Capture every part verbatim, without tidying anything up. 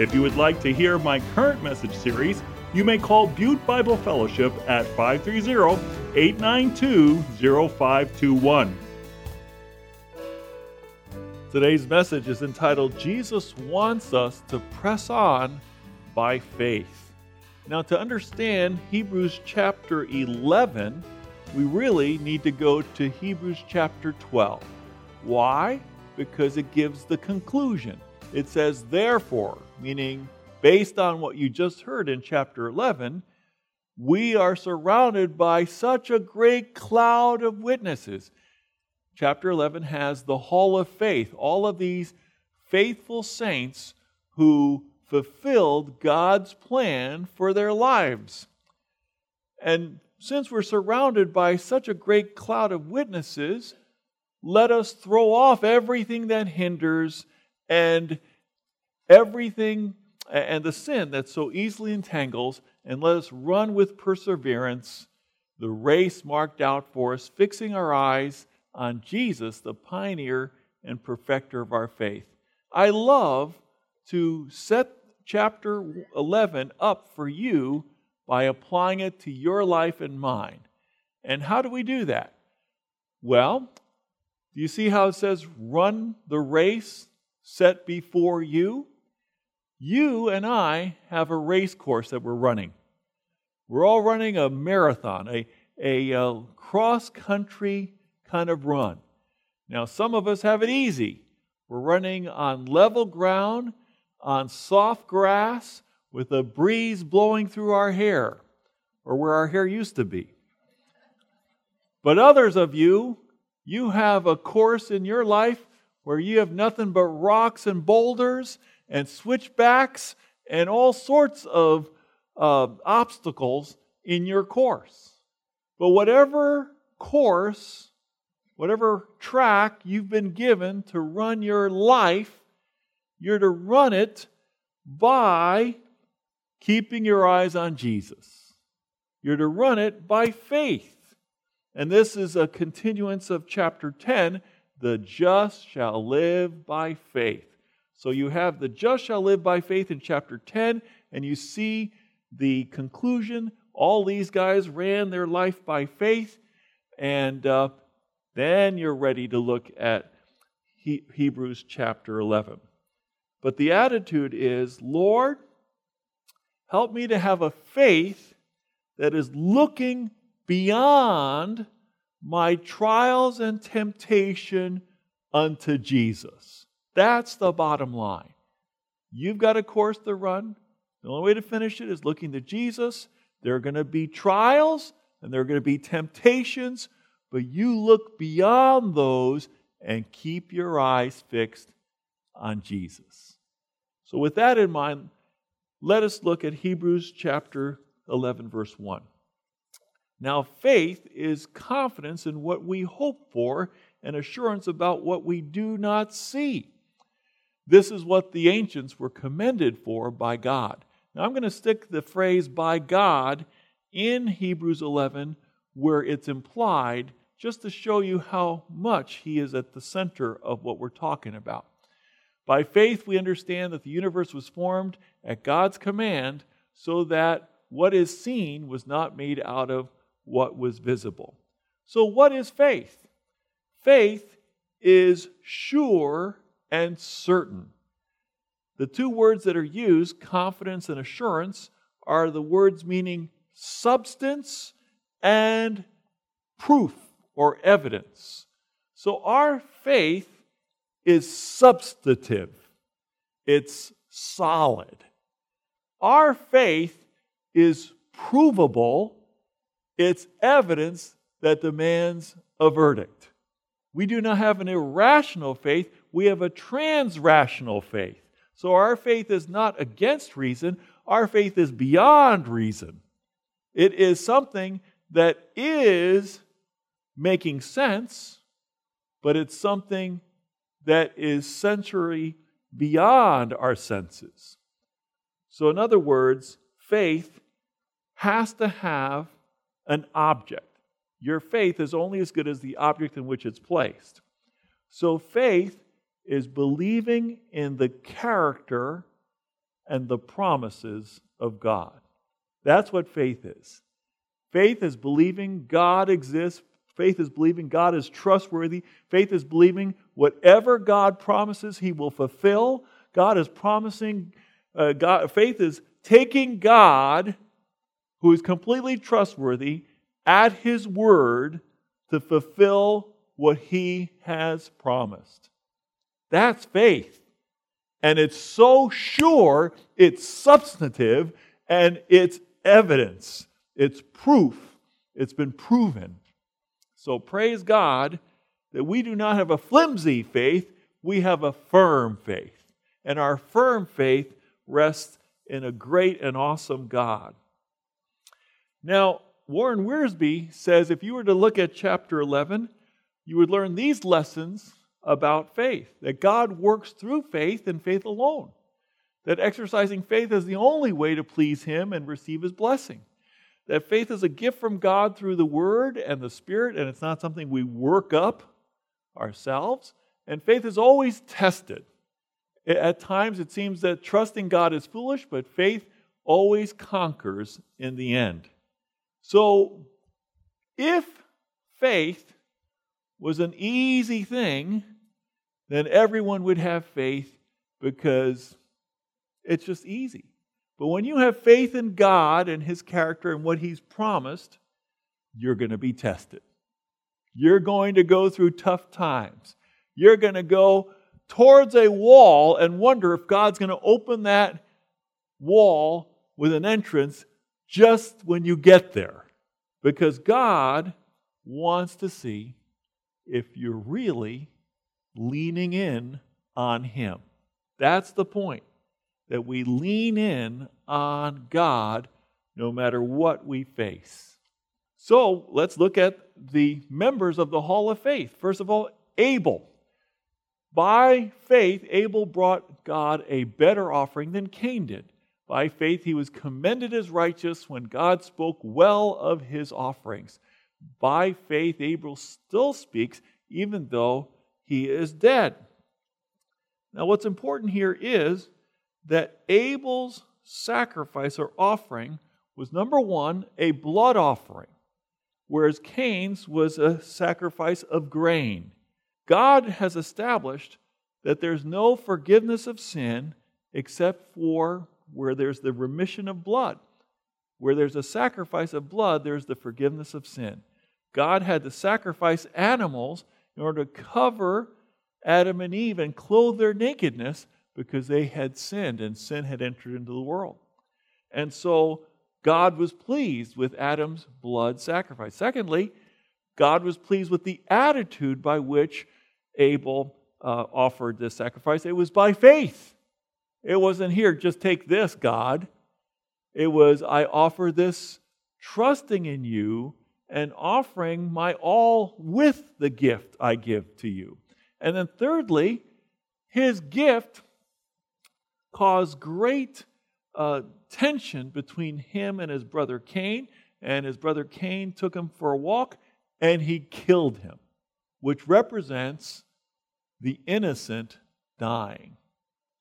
If you would like to hear my current message series, you may call Butte Bible Fellowship at five three zero, eight nine two, zero five two one. Today's message is entitled, Jesus Wants Us to Press On by Faith. Now, to understand Hebrews chapter eleven, we really need to go to Hebrews chapter twelve. Why? Because it gives the conclusion. It says, therefore, meaning based on what you just heard in chapter eleven, we are surrounded by such a great cloud of witnesses. Chapter eleven has the hall of faith, all of these faithful saints who fulfilled God's plan for their lives. And since we're surrounded by such a great cloud of witnesses, let us throw off everything that hinders and everything and the sin that so easily entangles, and let us run with perseverance the race marked out for us, fixing our eyes on Jesus, the pioneer and perfecter of our faith. I love to set chapter eleven up for you by applying it to your life and mine. And how do we do that? Well, do you see how it says, run the race set before you? You and I have a race course that we're running. We're all running a marathon, a, a, a cross-country race kind of run. Now, some of us have it easy. We're running on level ground, on soft grass, with a breeze blowing through our hair, or where our hair used to be. But others of you, you have a course in your life where you have nothing but rocks and boulders and switchbacks and all sorts of uh, obstacles in your course. But whatever course Whatever track you've been given to run your life, you're to run it by keeping your eyes on Jesus. You're to run it by faith. And this is a continuance of chapter ten, the just shall live by faith. So you have the just shall live by faith in chapter ten, and you see the conclusion. All these guys ran their life by faith, and uh, Then you're ready to look at he- Hebrews chapter eleven. But the attitude is, Lord, help me to have a faith that is looking beyond my trials and temptation unto Jesus. That's the bottom line. You've got a course to run. The only way to finish it is looking to Jesus. There are going to be trials and there are going to be temptations, but you look beyond those and keep your eyes fixed on Jesus. So with that in mind, let us look at Hebrews chapter eleven, verse one. Now faith is confidence in what we hope for and assurance about what we do not see. This is what the ancients were commended for by God. Now I'm going to stick the phrase by God in Hebrews eleven where it's implied, just to show you how much He is at the center of what we're talking about. By faith, we understand that the universe was formed at God's command so that what is seen was not made out of what was visible. So what is faith? Faith is sure and certain. The two words that are used, confidence and assurance, are the words meaning substance and proof or evidence. So our faith is substantive. It's solid. Our faith is provable. It's evidence that demands a verdict. We do not have an irrational faith. We have a transrational faith. So our faith is not against reason. Our faith is beyond reason. It is something that is making sense, but it's something that is sensory beyond our senses. So in other words, faith has to have an object. Your faith is only as good as the object in which it's placed. So faith is believing in the character and the promises of God. That's what faith is. Faith is believing God exists. Faith is believing God is trustworthy. Faith is believing whatever God promises, He will fulfill. God is promising. Uh, God, faith is taking God, who is completely trustworthy, at His word to fulfill what He has promised. That's faith. And it's so sure, it's substantive, and it's evidence. It's proof. It's been proven. So praise God that we do not have a flimsy faith. We have a firm faith. And our firm faith rests in a great and awesome God. Now, Warren Wiersbe says if you were to look at chapter eleven, you would learn these lessons about faith, that God works through faith and faith alone, that exercising faith is the only way to please Him and receive His blessing, that faith is a gift from God through the Word and the Spirit, and it's not something we work up ourselves, and faith is always tested. At times it seems that trusting God is foolish, but faith always conquers in the end. So if faith was an easy thing, then everyone would have faith because it's just easy. But when you have faith in God and His character and what He's promised, you're going to be tested. You're going to go through tough times. You're going to go towards a wall and wonder if God's going to open that wall with an entrance just when you get there. Because God wants to see if you're really leaning in on Him. That's the point, that we lean in on God no matter what we face. So let's look at the members of the Hall of Faith. First of all, Abel. By faith, Abel brought God a better offering than Cain did. By faith, he was commended as righteous when God spoke well of his offerings. By faith, Abel still speaks, even though he is dead. Now, what's important here is that Abel's sacrifice or offering was, number one, a blood offering, whereas Cain's was a sacrifice of grain. God has established that there's no forgiveness of sin except for where there's the remission of blood. Where there's a sacrifice of blood, there's the forgiveness of sin. God had to sacrifice animals in order to cover Adam and Eve and clothe their nakedness because they had sinned and sin had entered into the world. And so God was pleased with Adam's blood sacrifice. Secondly, God was pleased with the attitude by which Abel uh, offered this sacrifice. It was by faith. It wasn't here, just take this, God. It was, I offer this trusting in you and offering my all with the gift I give to you. And then thirdly, his gift caused great uh, tension between him and his brother Cain. And his brother Cain took him for a walk and he killed him, which represents the innocent dying.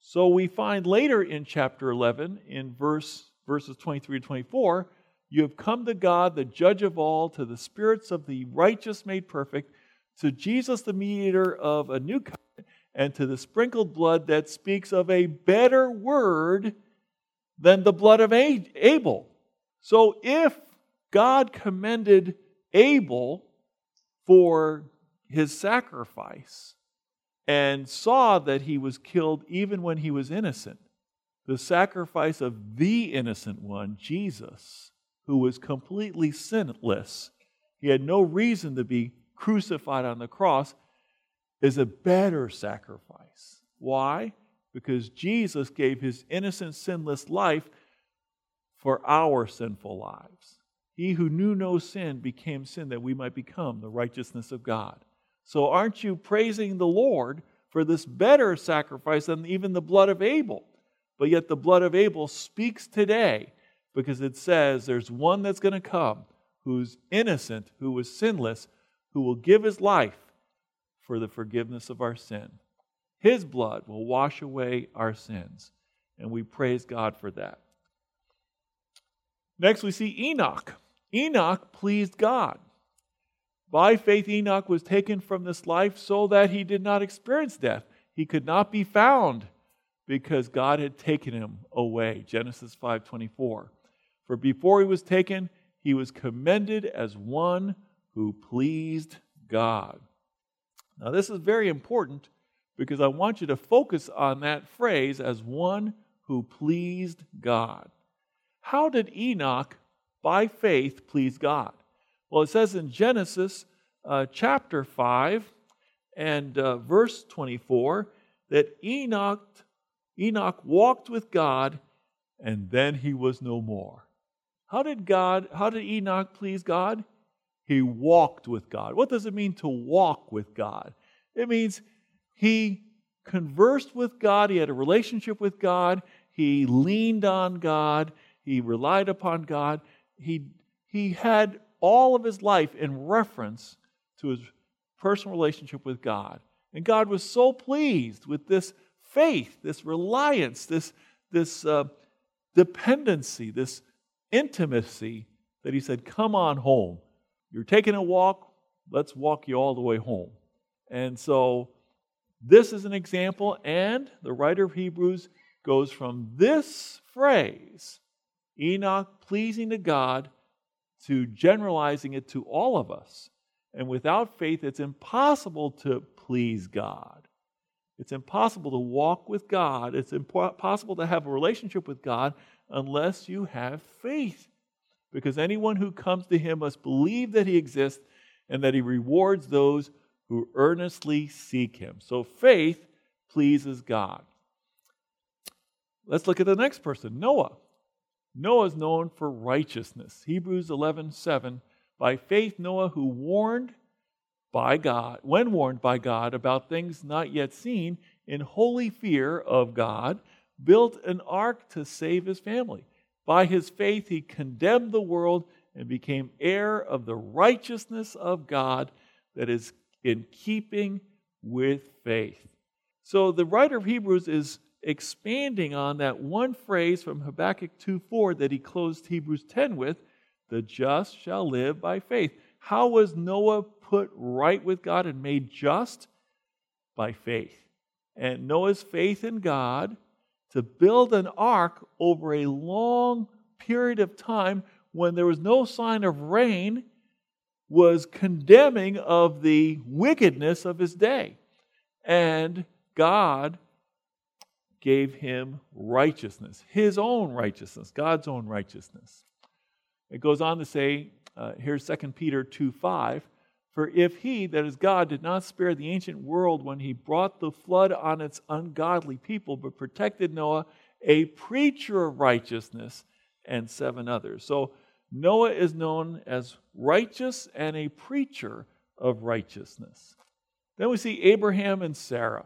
So we find later in chapter eleven, in verse Verses twenty-three to twenty-four, you have come to God, the judge of all, to the spirits of the righteous made perfect, to Jesus, the mediator of a new covenant, and to the sprinkled blood that speaks of a better word than the blood of Abel. So if God commended Abel for his sacrifice and saw that he was killed even when he was innocent, the sacrifice of the innocent one, Jesus, who was completely sinless, he had no reason to be crucified on the cross, is a better sacrifice. Why? because Jesus gave His innocent, sinless life for our sinful lives. He who knew no sin became sin that we might become the righteousness of God. So aren't you praising the Lord for this better sacrifice than even the blood of Abel? But yet the blood of Abel speaks today because it says there's one that's going to come who's innocent, who was sinless, who will give His life for the forgiveness of our sin. His blood will wash away our sins. And we praise God for that. Next we see Enoch. Enoch pleased God. By faith Enoch was taken from this life so that he did not experience death. He could not be found because God had taken him away. Genesis five twenty-four. For before he was taken, he was commended as one who pleased God. Now this is very important because I want you to focus on that phrase as one who pleased God. How did Enoch, by faith, please God? Well, it says in Genesis uh, chapter five and uh, verse twenty-four that Enoch, Enoch walked with God, and then he was no more. How did God? How did Enoch please God? He walked with God. What does it mean to walk with God? It means he conversed with God. He had a relationship with God. He leaned on God. He relied upon God. He, he had all of his life in reference to his personal relationship with God. And God was so pleased with this faith, this reliance, this, this uh, dependency, this intimacy, that He said, come on home. You're taking a walk. Let's walk you all the way home. And so this is an example, and the writer of Hebrews goes from this phrase, Enoch pleasing to God, to generalizing it to all of us. And without faith, it's impossible to please God. It's impossible to walk with God. It's impossible to have a relationship with God unless you have faith. Because anyone who comes to Him must believe that He exists and that He rewards those who earnestly seek Him. So faith pleases God. Let's look at the next person, Noah. Noah is known for righteousness. Hebrews eleven seven. By faith, Noah, who warned by God, when warned by God about things not yet seen, in holy fear of God, built an ark to save his family. By his faith, he condemned the world and became heir of the righteousness of God that is in keeping with faith. So the writer of Hebrews is expanding on that one phrase from Habakkuk two four that he closed Hebrews ten with, the just shall live by faith. How was Noah put right with God and made just? By faith. And Noah's faith in God to build an ark over a long period of time when there was no sign of rain was condemning of the wickedness of his day. And God gave him righteousness, his own righteousness, God's own righteousness. It goes on to say, uh, here's Second Peter two five, for if He, that is God, did not spare the ancient world when He brought the flood on its ungodly people, but protected Noah, a preacher of righteousness, and seven others. So Noah is known as righteous and a preacher of righteousness. Then we see Abraham and Sarah.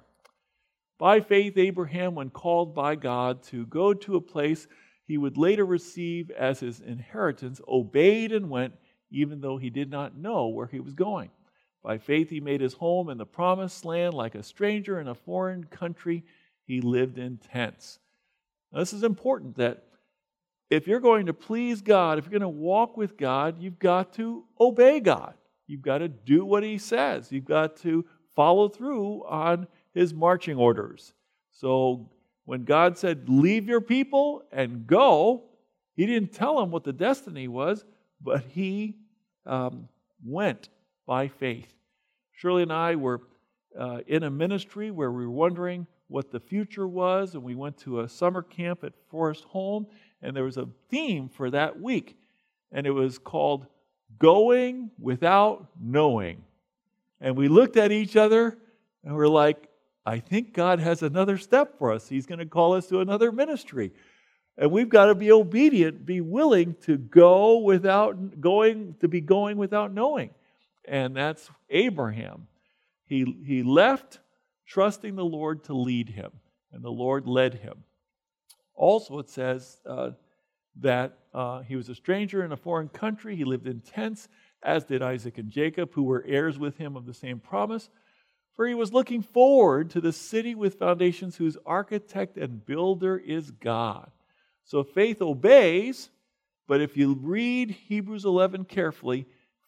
By faith, Abraham, when called by God to go to a place he would later receive as his inheritance, obeyed and went, even though he did not know where he was going. By faith, he made his home in the promised land like a stranger in a foreign country. He lived in tents. Now, this is important that if you're going to please God, if you're going to walk with God, you've got to obey God. You've got to do what He says. You've got to follow through on His marching orders. So when God said, leave your people and go, He didn't tell him what the destiny was, but he um, went by faith. Shirley and I were uh, in a ministry where we were wondering what the future was, and we went to a summer camp at Forest Home, and there was a theme for that week, and it was called Going Without Knowing. And we looked at each other, and we're like, I think God has another step for us. He's going to call us to another ministry. And we've got to be obedient, be willing to go without going, to be going without knowing. And that's Abraham. He, he left trusting the Lord to lead him, and the Lord led him. Also, it says uh, that uh, he was a stranger in a foreign country. He lived in tents, as did Isaac and Jacob, who were heirs with him of the same promise. For he was looking forward to the city with foundations whose architect and builder is God. So faith obeys, but if you read Hebrews eleven carefully,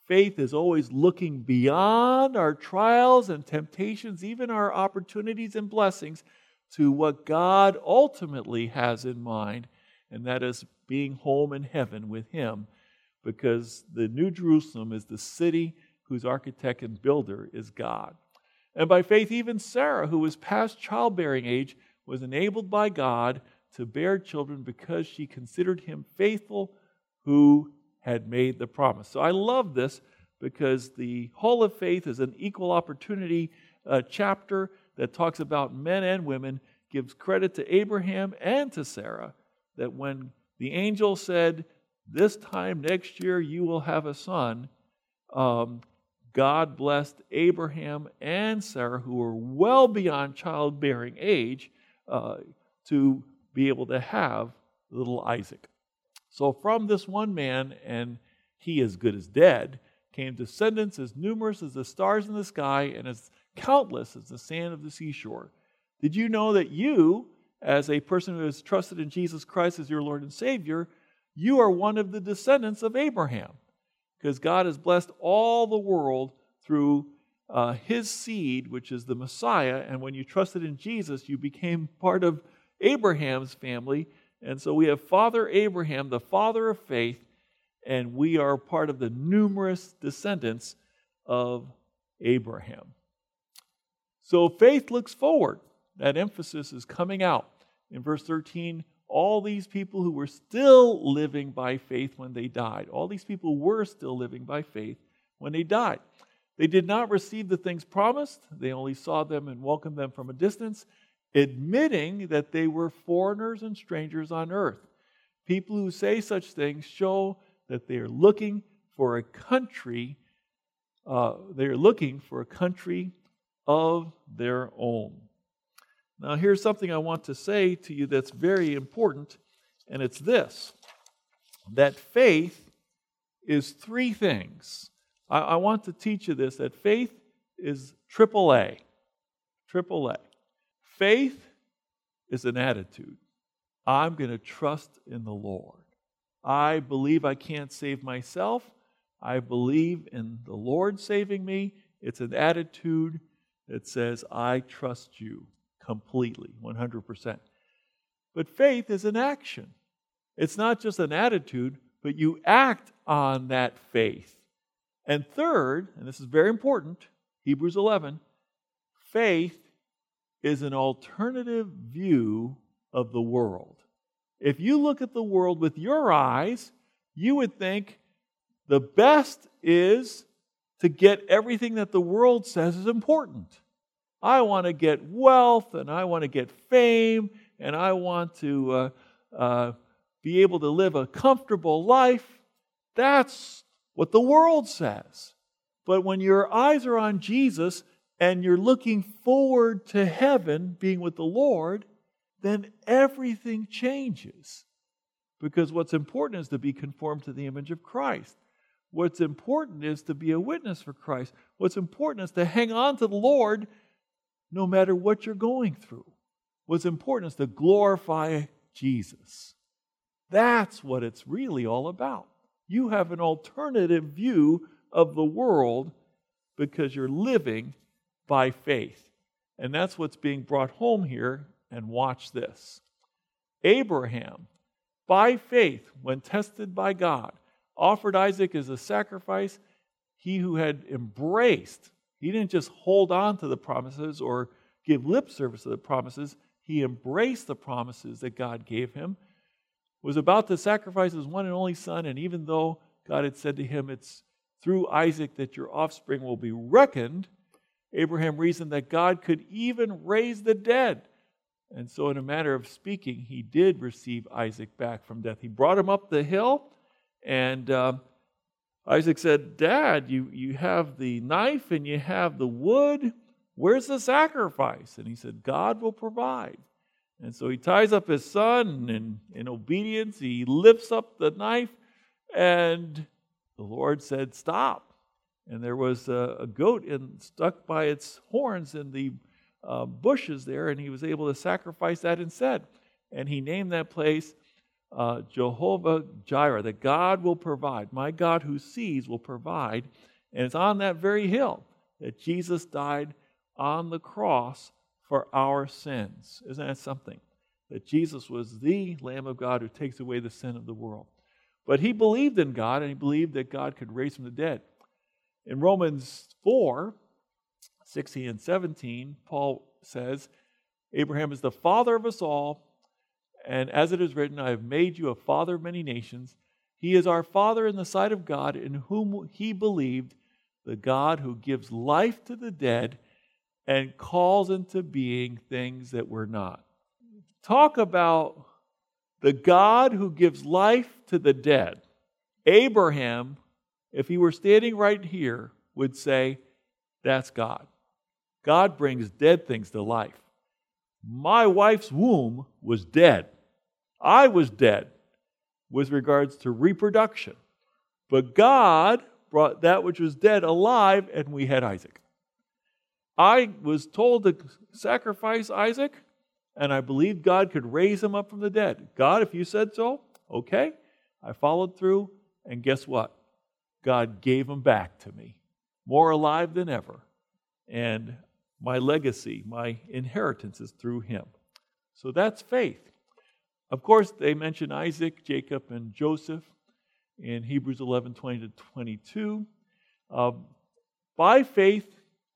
faith is always looking beyond our trials and temptations, even our opportunities and blessings, to what God ultimately has in mind, and that is being home in heaven with Him, because the New Jerusalem is the city whose architect and builder is God. And by faith, even Sarah, who was past childbearing age, was enabled by God to bear children because she considered him faithful who had made the promise. So I love this because the Hall of Faith is an equal opportunity uh, chapter that talks about men and women, gives credit to Abraham and to Sarah, that when the angel said, this time next year you will have a son, um, God blessed Abraham and Sarah, who were well beyond childbearing age, uh, to be able to have little Isaac. So from this one man, and he as good as dead, came descendants as numerous as the stars in the sky and as countless as the sand of the seashore. Did you know that you, as a person who has trusted in Jesus Christ as your Lord and Savior, you are one of the descendants of Abraham? Because God has blessed all the world through uh, his seed, which is the Messiah. And when you trusted in Jesus, you became part of Abraham's family. And so we have Father Abraham, the father of faith, and we are part of the numerous descendants of Abraham. So faith looks forward. That emphasis is coming out. In verse thirteen, all these people who were still living by faith when they died. All these people were still living by faith when they died. They did not receive the things promised. They only saw them and welcomed them from a distance, admitting that they were foreigners and strangers on earth. People who say such things show that they are looking for a country, uh, they are looking for a country of their own. Now, here's something I want to say to you that's very important, and it's this, that faith is three things. I, I want to teach you this, that faith is triple A, triple A. Faith is an attitude. I'm going to trust in the Lord. I believe I can't save myself. I believe in the Lord saving me. It's an attitude that says, I trust you completely, one hundred percent. But faith is an action. It's not just an attitude, but you act on that faith. And third, and this is very important, Hebrews eleven, faith is an alternative view of the world. If you look at the world with your eyes, you would think the best is to get everything that the world says is important. I want to get wealth, and I want to get fame, and I want to uh, uh, be able to live a comfortable life. That's what the world says. But when your eyes are on Jesus, and you're looking forward to heaven, being with the Lord, then everything changes. Because what's important is to be conformed to the image of Christ. What's important is to be a witness for Christ. What's important is to hang on to the Lord no matter what you're going through. What's important is to glorify Jesus. That's what it's really all about. You have an alternative view of the world because you're living by faith. And that's what's being brought home here, and watch this. Abraham, by faith, when tested by God, offered Isaac as a sacrifice. He who had embraced, he didn't just hold on to the promises or give lip service to the promises, he embraced the promises that God gave him, was about to sacrifice his one and only son, and even though God had said to him, it's through Isaac that your offspring will be reckoned, Abraham reasoned that God could even raise the dead. And so in a matter of speaking, he did receive Isaac back from death. He brought him up the hill, and uh, Isaac said, Dad, you, you have the knife and you have the wood. Where's the sacrifice? And he said, God will provide. And so he ties up his son, and in obedience, he lifts up the knife, and the Lord said, stop. And there was a, a goat in, stuck by its horns in the uh, bushes there, and he was able to sacrifice that instead. And he named that place uh, Jehovah-Jireh, that God will provide. My God who sees will provide. And it's on that very hill that Jesus died on the cross for our sins. Isn't that something? That Jesus was the Lamb of God who takes away the sin of the world. But he believed in God, and he believed that God could raise from the dead. In Romans four, sixteen and seventeen, Paul says, Abraham is the father of us all, and as it is written, I have made you a father of many nations. He is our father in the sight of God, in whom he believed, the God who gives life to the dead and calls into being things that were not. Talk about the God who gives life to the dead. Abraham, if he were standing right here, would say, that's God. God brings dead things to life. My wife's womb was dead. I was dead with regards to reproduction. But God brought that which was dead alive, and we had Isaac. I was told to sacrifice Isaac, and I believed God could raise him up from the dead. God, if you said so, okay. I followed through, and guess what? God gave him back to me, more alive than ever. And my legacy, my inheritance is through him. So that's faith. Of course, they mention Isaac, Jacob, and Joseph in Hebrews eleven, twenty to twenty-two. Uh, by faith,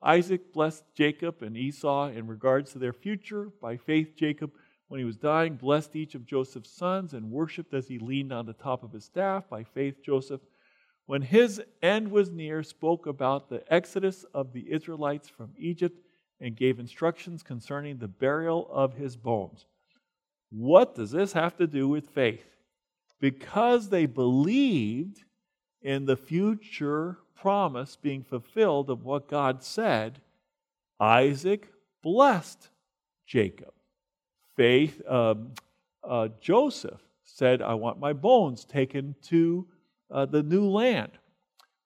Isaac blessed Jacob and Esau in regards to their future. By faith, Jacob, when he was dying, blessed each of Joseph's sons and worshipped as he leaned on the top of his staff. By faith, Joseph, when his end was near, spoke about the exodus of the Israelites from Egypt and gave instructions concerning the burial of his bones. What does this have to do with faith? Because they believed in the future promise being fulfilled of what God said, Isaac blessed Jacob. Faith, um, uh, Joseph said, I want my bones taken to uh, the new land.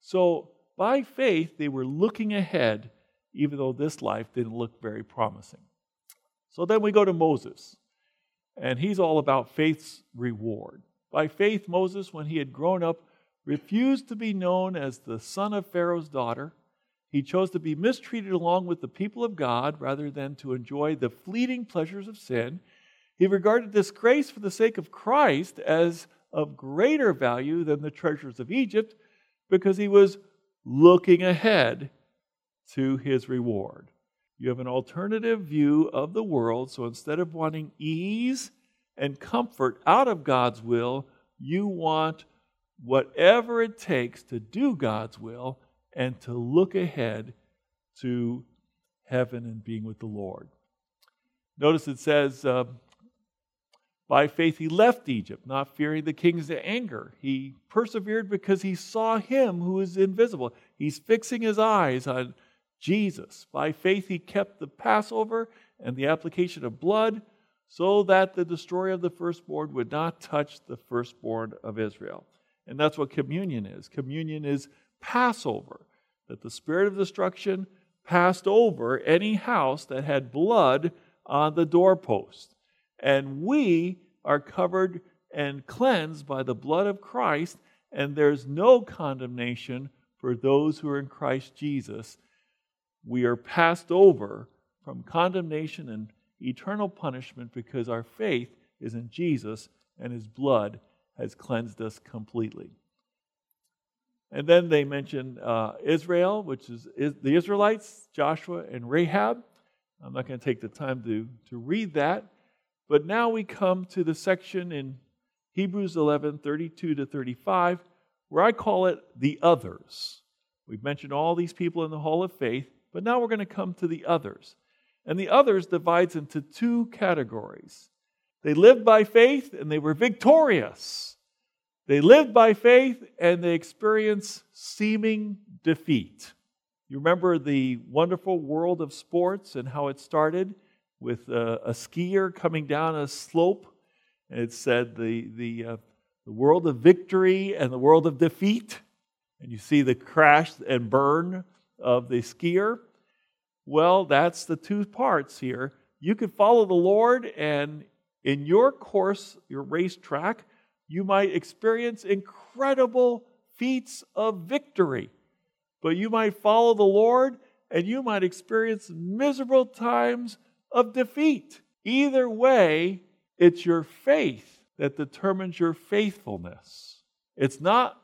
So by faith, they were looking ahead, even though this life didn't look very promising. So then we go to Moses, and he's all about faith's reward. By faith, Moses, when he had grown up, refused to be known as the son of Pharaoh's daughter. He chose to be mistreated along with the people of God rather than to enjoy the fleeting pleasures of sin. He regarded disgrace for the sake of Christ as of greater value than the treasures of Egypt because he was looking ahead to his reward. You have an alternative view of the world, so instead of wanting ease and comfort out of God's will, you want whatever it takes to do God's will and to look ahead to heaven and being with the Lord. Notice it says, uh, by faith he left Egypt, not fearing the king's anger. He persevered because he saw him who is invisible. He's fixing his eyes on Jesus. By faith he kept the Passover and the application of blood so that the destroyer of the firstborn would not touch the firstborn of Israel. And that's what communion is. Communion is Passover, that the spirit of destruction passed over any house that had blood on the doorpost. And we are covered and cleansed by the blood of Christ, and there's no condemnation for those who are in Christ Jesus. We are passed over from condemnation and eternal punishment because our faith is in Jesus and his blood has cleansed us completely. And then they mention uh, Israel, which is, is the Israelites, Joshua and Rahab. I'm not going to take the time to, to read that. But now we come to the section in Hebrews eleven, thirty-two to thirty-five, where I call it the others. We've mentioned all these people in the hall of faith, But now we're going to come to the others. And the others divides into two categories. They lived by faith and they were victorious. They lived by faith and they experienced seeming defeat. You remember the wonderful world of sports and how it started with a, a skier coming down a slope. And it said the, the, uh, the world of victory and the world of defeat. And you see the crash and burn of the skier. Well, that's the two parts here. You could follow the Lord, and in your course, your racetrack, you might experience incredible feats of victory. But you might follow the Lord, and you might experience miserable times of defeat. Either way, it's your faith that determines your faithfulness. It's not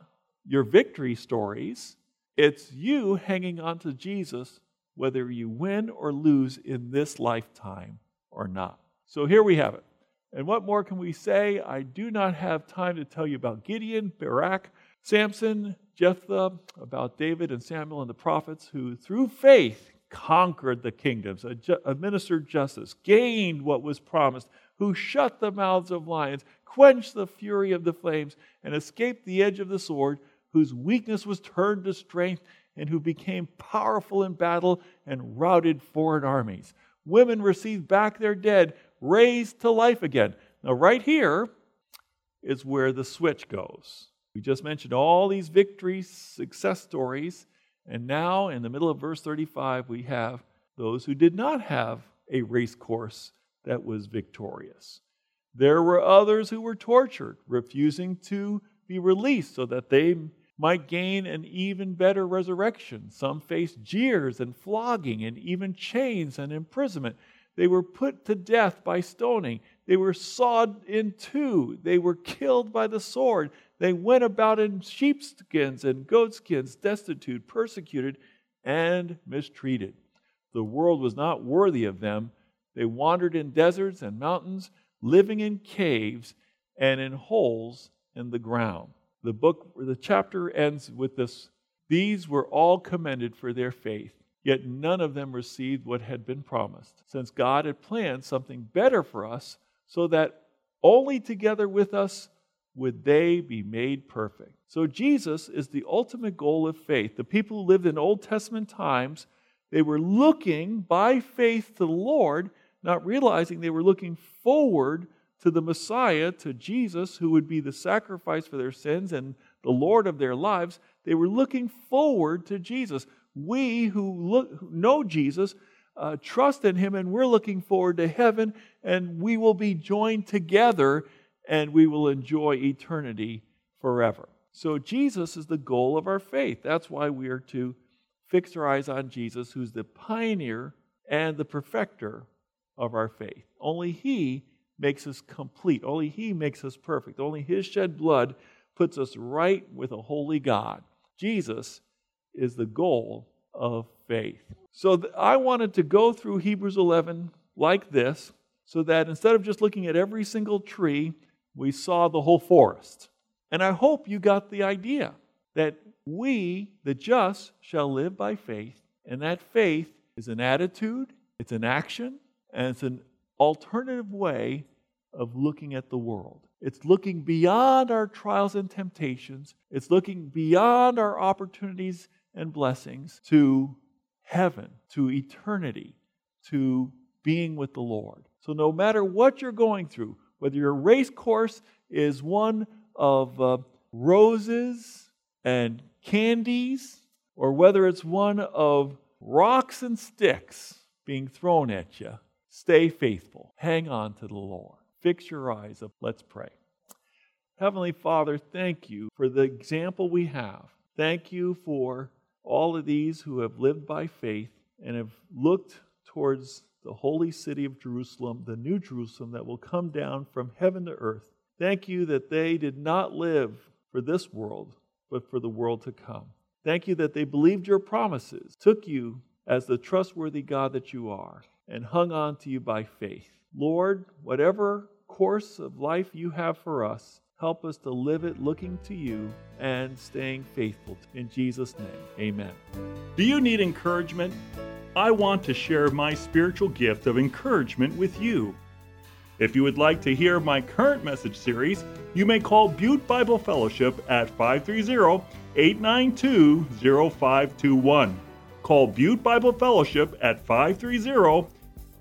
your victory stories. It's you hanging on to Jesus, whether you win or lose in this lifetime or not. So here we have it. And what more can we say? I do not have time to tell you about Gideon, Barak, Samson, Jephthah, about David and Samuel and the prophets who, through faith, conquered the kingdoms, administered justice, gained what was promised, who shut the mouths of lions, quenched the fury of the flames, and escaped the edge of the sword, whose weakness was turned to strength, and who became powerful in battle and routed foreign armies. Women received back their dead, raised to life again. Now, right here is where the switch goes. We just mentioned all these victories, success stories, and now in the middle of verse thirty-five, we have those who did not have a race course that was victorious. There were others who were tortured, refusing to be released so that they might gain an even better resurrection. Some faced jeers and flogging and even chains and imprisonment. They were put to death by stoning. They were sawed in two. They were killed by the sword. They went about in sheepskins and goatskins, destitute, persecuted, and mistreated. The world was not worthy of them. They wandered in deserts and mountains, living in caves and in holes in the ground. The book, the chapter ends with this: these were all commended for their faith, yet none of them received what had been promised, since God had planned something better for us, so that only together with us would they be made perfect. So Jesus is the ultimate goal of faith. The people who lived in Old Testament times, they were looking by faith to the Lord, not realizing they were looking forward to the Messiah, to Jesus, who would be the sacrifice for their sins and the Lord of their lives. They were looking forward to Jesus. We who, look, who know Jesus uh, trust in Him, and we're looking forward to heaven, and we will be joined together, and we will enjoy eternity forever. So Jesus is the goal of our faith. That's why we are to fix our eyes on Jesus, who's the pioneer and the perfecter of our faith. Only He makes us complete. Only He makes us perfect. Only His shed blood puts us right with a holy God. Jesus is the goal of faith. So th- I wanted to go through Hebrews eleven like this, so that instead of just looking at every single tree, we saw the whole forest. And I hope you got the idea that we, the just, shall live by faith. And that faith is an attitude, it's an action, and it's an alternative way of looking at the world. It's looking beyond our trials and temptations. It's looking beyond our opportunities and blessings to heaven, to eternity, to being with the Lord. So no matter what you're going through, whether your race course is one of uh, roses and candies, or whether it's one of rocks and sticks being thrown at you, stay faithful. Hang on to the Lord. Fix your eyes up. Let's pray. Heavenly Father, thank you for the example we have. Thank you for all of these who have lived by faith and have looked towards the holy city of Jerusalem, the new Jerusalem that will come down from heaven to earth. Thank you that they did not live for this world, but for the world to come. Thank you that they believed your promises, took you as the trustworthy God that you are, and hung on to you by faith. Lord, whatever course of life you have for us, help us to live it looking to you and staying faithful. In Jesus' name, amen. Do you need encouragement? I want to share my spiritual gift of encouragement with you. If you would like to hear my current message series, you may call Butte Bible Fellowship at five three zero, eight nine two, zero five two one. Call Butte Bible Fellowship at five three zero,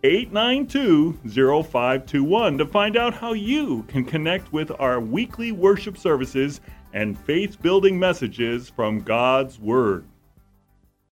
eight nine two, zero five two one to find out how you can connect with our weekly worship services and faith-building messages from God's Word.